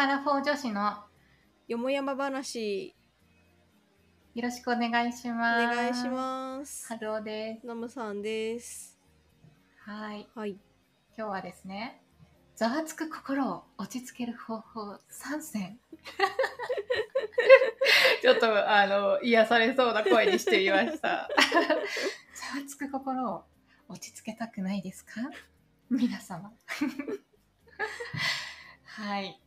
アラフォー女子のよもやま話、よろしくお願いします。お願いします。ハローです。ナムさんです。はい。今日はですね、ざわつく心を落ち着ける方法3選。ちょっと癒されそうな声にしてみました。ざわつく心を落ち着けたくないですか、皆様。はい。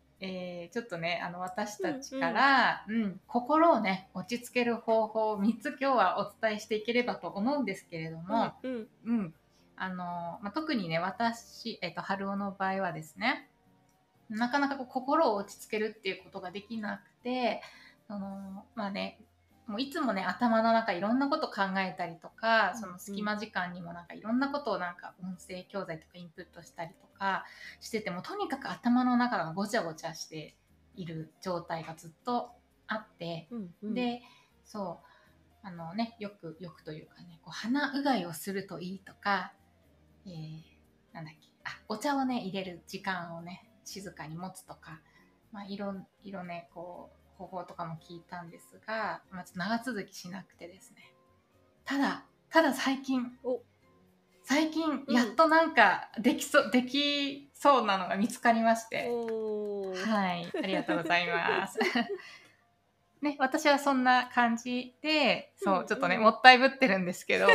ちょっとね私たちから、心をね落ち着ける方法を3つ今日はお伝えしていければと思うんですけれども、特にね私、春男の場合はですね、なかなか心を落ち着けるっていうことができなくて、もういつもね頭の中いろんなこと考えたりとか、その隙間時間にもいろんなことを音声教材とかインプットしたりとかしてても、とにかく頭の中がごちゃごちゃしている状態がずっとあって、でそうよくというかね、鼻うがいをするといいとか、お茶をね入れる時間をね静かに持つとか、いろね方法とかも聞いたんですが、長続きしなくてですね、ただ最近やっとできそうなのが見つかりまして、はい、ありがとうございます。ね、私はそんな感じで、そうちょっとねもったいぶってるんですけど、ノ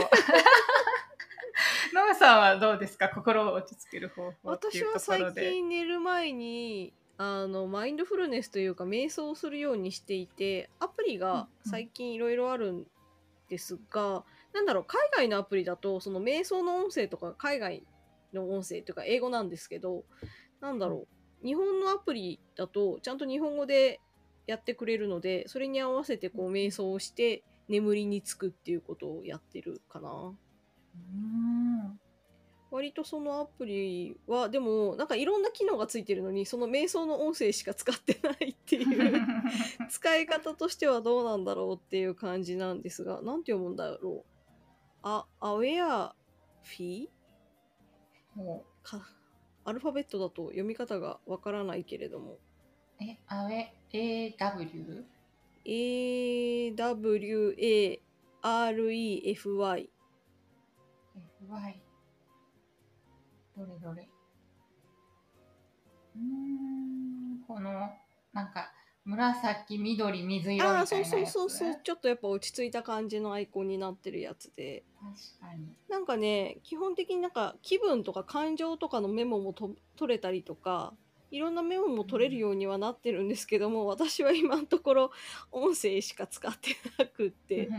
ムさんはどうですか、心を落ち着ける方法っていうところで。私は最近寝る前にマインドフルネスというか瞑想をするようにしていて、アプリが最近いろいろあるんですが、海外のアプリだとその瞑想の音声とか海外の音声というか英語なんですけど、日本のアプリだとちゃんと日本語でやってくれるので、それに合わせて瞑想をして眠りにつくっていうことをやってるかな。割とそのアプリはでもいろんな機能がついてるのに、その瞑想の音声しか使ってないっていう使い方としてはどうなんだろうっていう感じなんですが、なんて読むんだろう、Awarefy か、アルファベットだと読み方がわからないけれども、AWAREFYどれ紫緑水色みたいなやつ、ね、そうちょっとやっぱ落ち着いた感じのアイコンになってるやつで、確かに基本的に気分とか感情とかのメモも取れたりとか、いろんなメモも取れるようにはなってるんですけども、私は今のところ音声しか使ってなくって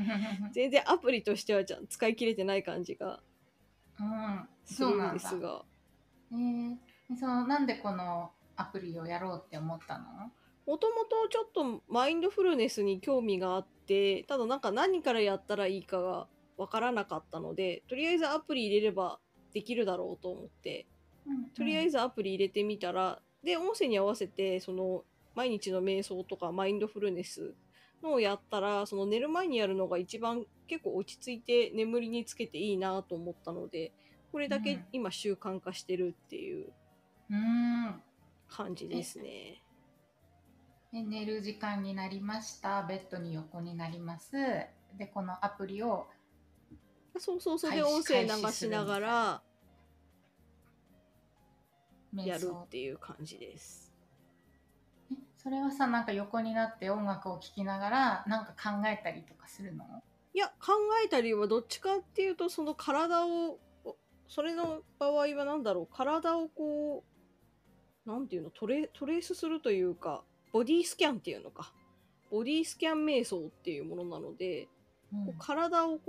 全然アプリとしては使い切れてない感じがするんですが、なんでこのアプリをやろうって思ったの？もともとちょっとマインドフルネスに興味があって、ただ何からやったらいいかが分からなかったので、とりあえずアプリ入れればできるだろうと思って、とりあえずアプリ入れてみたら、で音声に合わせてその毎日の瞑想とかマインドフルネスのをやったら、その寝る前にやるのが一番結構落ち着いて眠りにつけていいなと思ったので、これだけ今習慣化してるっていう感じですね。寝る時間になりました、ベッドに横になります、でこのアプリをそれで音声流しながらやるっていう感じです。それはさ、横になって音楽を聴きながら考えたりとかするの？いや、考えたりはどっちかっていうと、その体を、それの場合は体をトレースするというか、ボディスキャンっていうのか、ボディスキャン瞑想っていうものなので、体を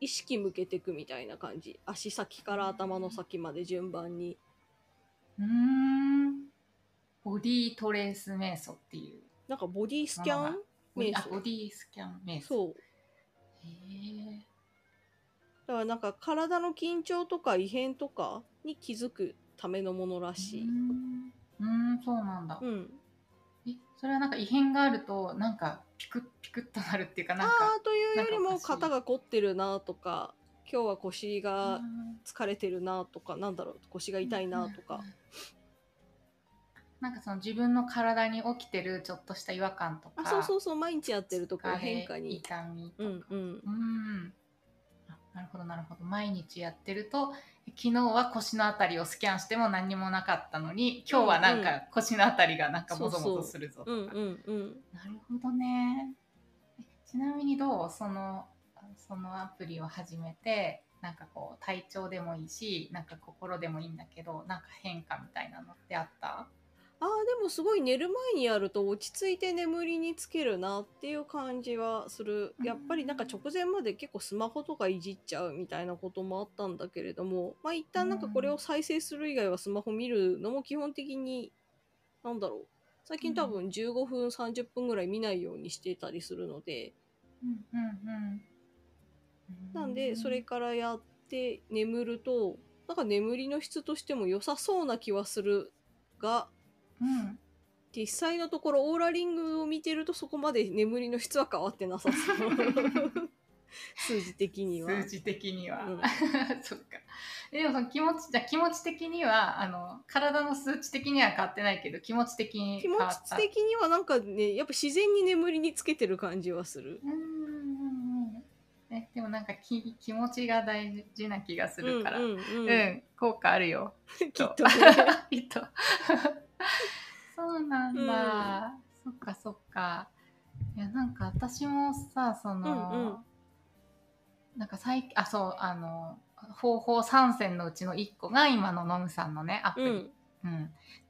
意識向けていくみたいな感じ、足先から頭の先まで順番に。ボディトレース瞑想っていう、ボディスキャン瞑想、ボディスキャン瞑想、だから体の緊張とか異変とかに気づくためのものらしい。そうなんだ。それは異変があるとピクッピクッとなるっていうか、というよりも肩が凝ってるなとか、今日は腰が疲れてるなとか、腰が痛いなとか、なんかその自分の体に起きてるちょっとした違和感とか、あ、そうそうそう、毎日やってるとこう変化に痛みとか、うんうん、うん、あ、なるほどなるほど。毎日やってると、昨日は腰のあたりをスキャンしても何にもなかったのに、今日はなんか腰のあたりがなんかもぞもぞするぞとか、うんうん、なるほどね。ちなみにどう、そのアプリを始めて、なんかこう体調でもいいし、なんか心でもいいんだけど、なんか変化みたいなのってあった？あ、でもすごい寝る前にやると落ち着いて眠りにつけるなっていう感じはする。やっぱりなんか直前まで結構スマホとかいじっちゃうみたいなこともあったんだけれども、まあ一旦なんかこれを再生する以外はスマホ見るのも基本的になんだろう、最近多分15分30分ぐらい見ないようにしてたりするので、なんでそれからやって眠るとなんか眠りの質としても良さそうな気はするが、うん、実際のところオーラリングを見てるとそこまで眠りの質は変わってなさそう数字的にはうん、そっか。でもその気持ち的には体の数値的には変わってないけど気持ち的に変わった。気持ち的にはなんかね、やっぱ自然に眠りにつけてる感じはする。でもなんか気持ちが大事な気がするから、効果あるよきっとそうなんだ、そっかそっか。いやなんか私もさ、その、なんか方法3選のうちの1個が今ののむさんのねアプリ、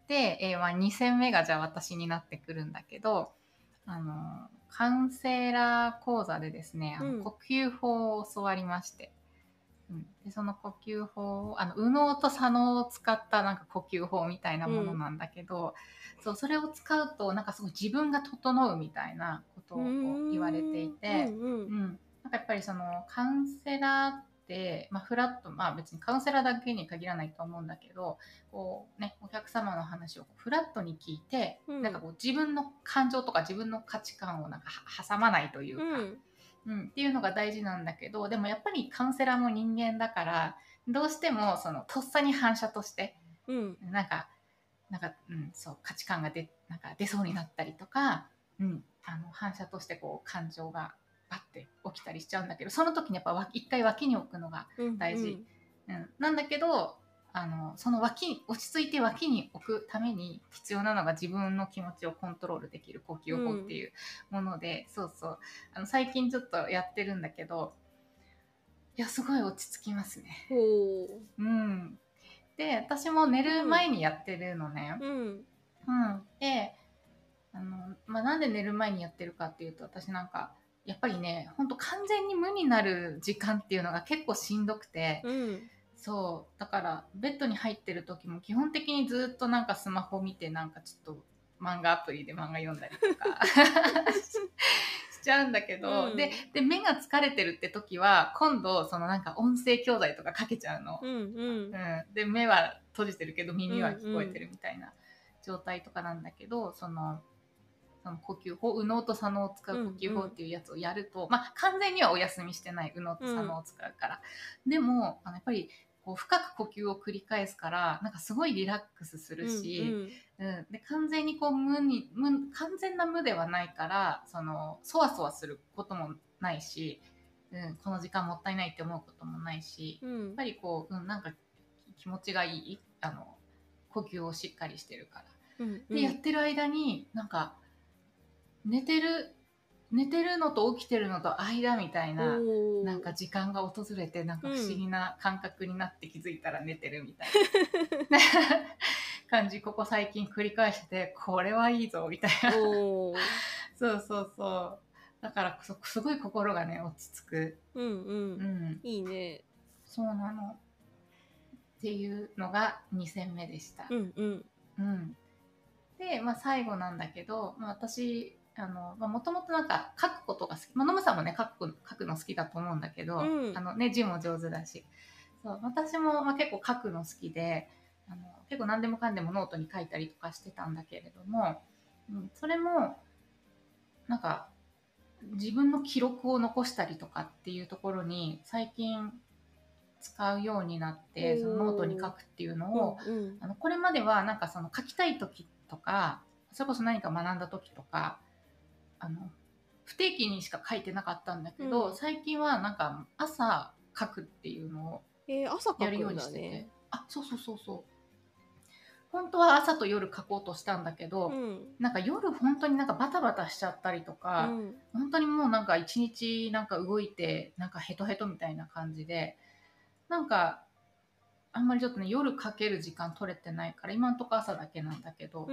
で、まあ、2選目がじゃあ私になってくるんだけど、カウンセラー講座でですね、呼吸法を教わりまして、でその呼吸法を右脳と左脳を使ったなんか呼吸法みたいなものなんだけど、そう、それを使うとなんかすごい自分が整うみたいなことをこう言われていて、なんかやっぱりそのカウンセラーって、まあ、フラット、まあ別にカウンセラーだけに限らないと思うんだけど、こうね、お客様の話をフラットに聞いて、なんかこう自分の感情とか自分の価値観をなんか挟まないというか、っていうのが大事なんだけど、でもやっぱりカウンセラーも人間だからどうしてもそのとっさに反射として、そう価値観がなんか出そうになったりとか、反射としてこう感情がバッて起きたりしちゃうんだけど、その時にやっぱ一回脇に置くのが大事、なんだけどその落ち着いて脇に置くために必要なのが自分の気持ちをコントロールできる呼吸法っていうもので、最近ちょっとやってるんだけど、いやすごい落ち着きますね。で私も寝る前にやってるのね。でまあ、なんで寝る前にやってるかっていうと、私なんかやっぱりね、ほんと完全に無になる時間っていうのが結構しんどくて、そうだからベッドに入ってる時も基本的にずっとなんかスマホ見て、なんかちょっと漫画アプリで漫画読んだりとかしちゃうんだけど、で目が疲れてるって時は今度そのなんか音声教材とかかけちゃうの、で目は閉じてるけど耳は聞こえてるみたいな状態とかなんだけど、その呼吸法、右脳と左脳を使う呼吸法っていうやつをやると、まあ、完全にはお休みしてない右脳と左脳を使うから、でもやっぱりこう深く呼吸を繰り返すからなんかすごいリラックスするし、で完全にこう完全な無ではないから、そわそわすることもないし、この時間もったいないって思うこともないし、やっぱりこう、なんか気持ちがいい呼吸をしっかりしてるから、でやってる間になんか寝てるのと起きてるのと間みたいな、なんか時間が訪れて、なんか不思議な感覚になって気づいたら寝てるみたいな感じ、ここ最近繰り返してて、これはいいぞみたいなそうそうそう、だからすごい心がね落ち着く。いいね。そうなのっていうのが2戦目でした。で、まあ、最後なんだけど、まあ、私もともとなんか書くことが好き、まあ、のむさんもね書くの好きだと思うんだけど、字も上手だし、そう私も、まあ、結構書くの好きで、結構何でもかんでもノートに書いたりとかしてたんだけれども、それもなんか自分の記録を残したりとかっていうところに最近使うようになって、そのノートに書くっていうのを、これまではなんかその書きたい時ってとか、それこそ何か学んだ時とか、不定期にしか書いてなかったんだけど、うん、最近はなんか朝書くっていうのをやるようにしてて、あ、そう。本当は朝と夜書こうとしたんだけど、うん、なんか夜本当になんかバタバタしちゃったりとか、うん、本当にもうなんか一日なんか動いてなんかヘトヘトみたいな感じで、なんかあんまりちょっとね夜書ける時間取れてないから、今んとこ朝だけなんだけど、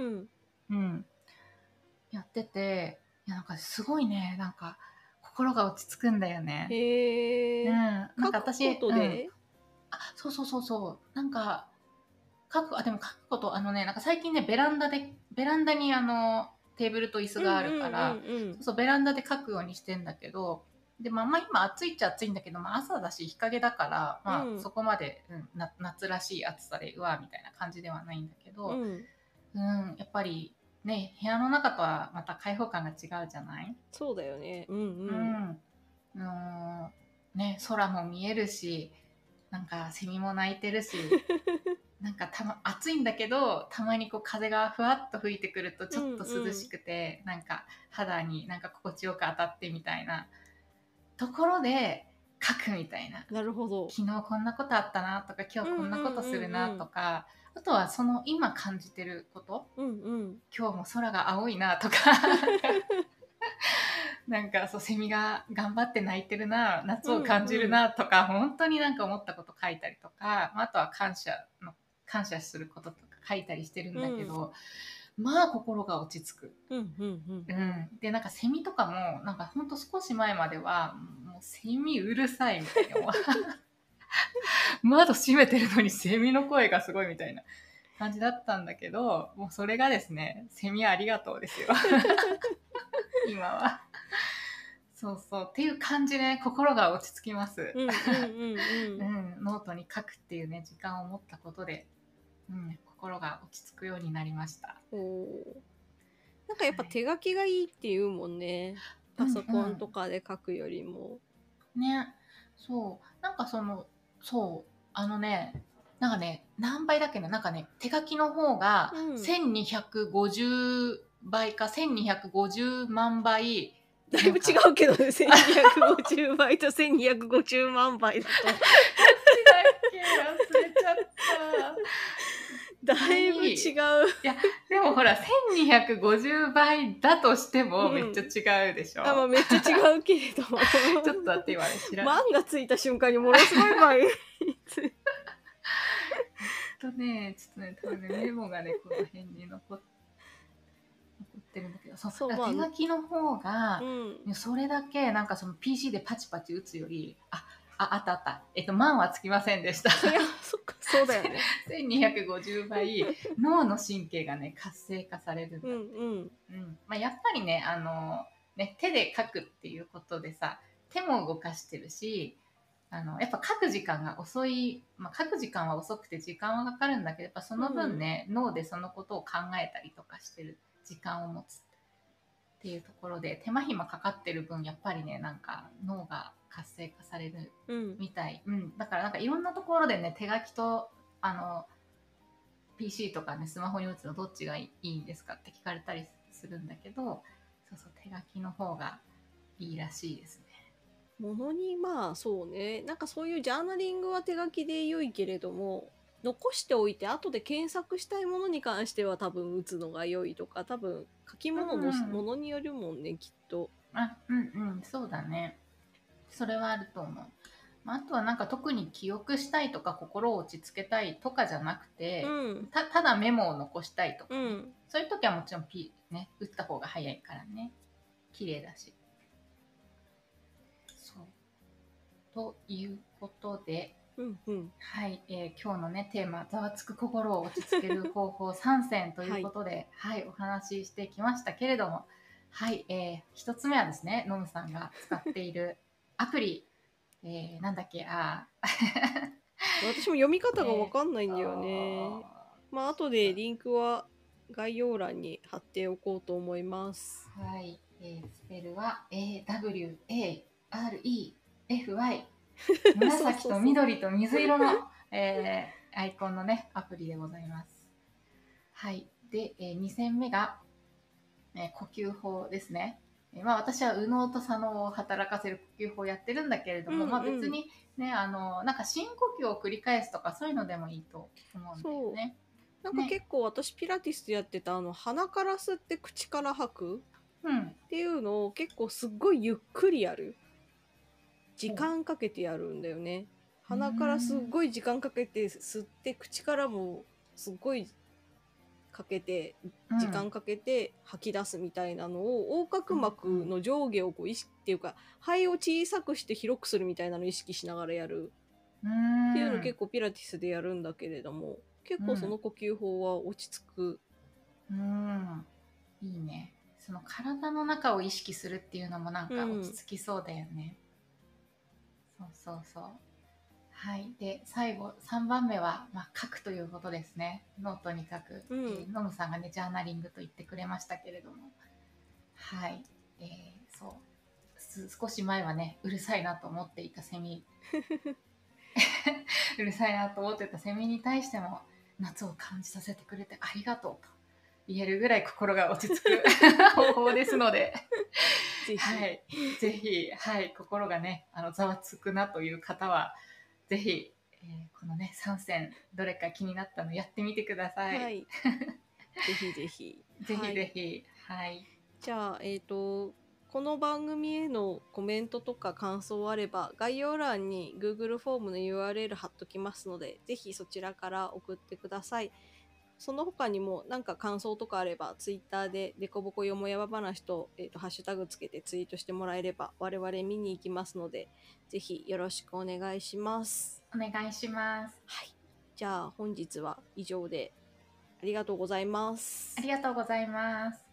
やってて、いやなんかすごいね、なんか心が落ち着くんだよね。なんか私書くことで、そうなんかでも書くこと、なんか最近ねベランダにテーブルと椅子があるから、そうベランダで書くようにしてんだけど、でまあ今暑いっちゃ暑いんだけど、まあ、朝だし日陰だから、まあ、そこまで、夏らしい暑さでうわみたいな感じではないんだけど、やっぱりね部屋の中とはまた開放感が違うじゃない。そうだよね。ね、空も見えるし、なんかセミも鳴いてるしなんか暑いんだけど、たまにこう風がふわっと吹いてくるとちょっと涼しくて、なんか肌になんか心地よく当たってみたいなところで書くみたいな。なるほど。昨日こんなことあったなとか、今日こんなことするなとか、あとはその今感じてること、今日も空が青いなとかなんかそうセミが頑張って鳴いてるな、夏を感じるなとか、本当になんか思ったこと書いたりとか、あとは感謝することとか書いたりしてるんだけど、まあ心が落ち着く。でなんかセミとかもなんかほんと少し前まではもうセミうるさいみたいな窓閉めてるのにセミの声がすごいみたいな感じだったんだけど、もうそれがですね、セミありがとうですよ今は。そうっていう感じで、ね、心が落ち着きますノートに書くっていうね時間を持ったことで、心が落ち着くようになりました。なんかやっぱ手書きがいいっていうもんね、パソコンとかで書くよりも、ね。そうなんかそうなんかね何倍だっけな、なんかね手書きの方が1250倍か1250万倍、だいぶ違うけどね1250倍と1250万倍だと忘れちゃっただいぶ違う。いやでもほら1250倍だとしてもめっちゃ違うでしょ、まあ、めっちゃ違うけれどちょっと待って、今ね万がついた瞬間にものすごい倍ちょっとね多分ねメモがねこの辺に残ってるんだけど、手書きの方が、それだけなんかその PC でパチパチ打つより、あった、万はつきませんでしたいやそっか、そうだよね1250倍脳の神経がね活性化されるんだってまあ、やっぱりねね手で書くっていうことでさ、手も動かしてるし、やっぱ書く時間が遅い、書く時間は遅くて時間はかかるんだけど、やっぱその分ね、脳でそのことを考えたりとかしてる時間を持つっていうところで、手間暇かかってる分やっぱりねなんか脳が活性化されるみたい、だからなんかいろんなところでね手書きとPC とかねスマホに打つのどっちがいいんですかって聞かれたりするんだけど、そう手書きの方がいいらしいですね。ものにまあそうね、なんかそういうジャーナリングは手書きで良いけれども、残しておいて後で検索したいものに関しては多分打つのが良いとか、多分書き物のものによるもんね、きっと。そうだね、それはあると思う。あとはなんか特に記憶したいとか心を落ち着けたいとかじゃなくて、ただメモを残したいとか、そういう時はもちろんね、打った方が早いからね、綺麗だし。ということで、はい、今日のねテーマ、ざわつく心を落ち着ける方法3選ということでお話ししてきましたけれども、1つ目はですね、のむさんが使っているアプリなんだっけ、私も読み方が分かんないんだよね、まあ後でリンクは概要欄に貼っておこうと思います。はい、スペルは AWAREFY、 紫と緑と水色のアイコンのねアプリでございます。はい、で、2戦目が、呼吸法ですね。まあ、私は右脳と左脳を働かせる呼吸法をやってるんだけれども、まあ、別に、ね、なんか深呼吸を繰り返すとかそういうのでもいいと思うんだよね。なんか結構私ピラティスでやってた鼻から吸って口から吐くっていうのを結構すっごいゆっくりやる、時間かけてやるんだよね。鼻からすっごい時間かけて吸って口からもすっごいかけて時間かけて吐き出すみたいなのを、横隔膜の上下をこう意識っていうか肺を小さくして広くするみたいなのを意識しながらやるっていうのを結構ピラティスでやるんだけれども、結構その呼吸法は落ち着く。いいね。その体の中を意識するっていうのもなんか落ち着きそうだよね。そうそうそう。はい。で、最後、3番目は、まあ、書くということですね。ノートに書く。ノムさんがね、ジャーナリングと言ってくれましたけれども。はい。そう。少し前はね、うるさいなと思っていたセミ。うるさいなと思ってたセミに対しても、夏を感じさせてくれてありがとうと言えるぐらい心が落ち着く方法ですので、はい、ぜひ、はい、心がね、ざわつくなという方は、ぜひ、このね、3選、どれか気になったのやってみてください。はい、ぜひぜひ。ぜひぜひ。はい。じゃあ、この番組へのコメントとか感想あれば概要欄に Google フォームの URL 貼っときますので、ぜひそちらから送ってください。その他にもなんか感想とかあれば Twitter でデコボコよもやば話と、ハッシュタグつけてツイートしてもらえれば我々見に行きますので、ぜひよろしくお願いします。お願いします。はい。じゃあ本日は以上でありがとうございます。ありがとうございます。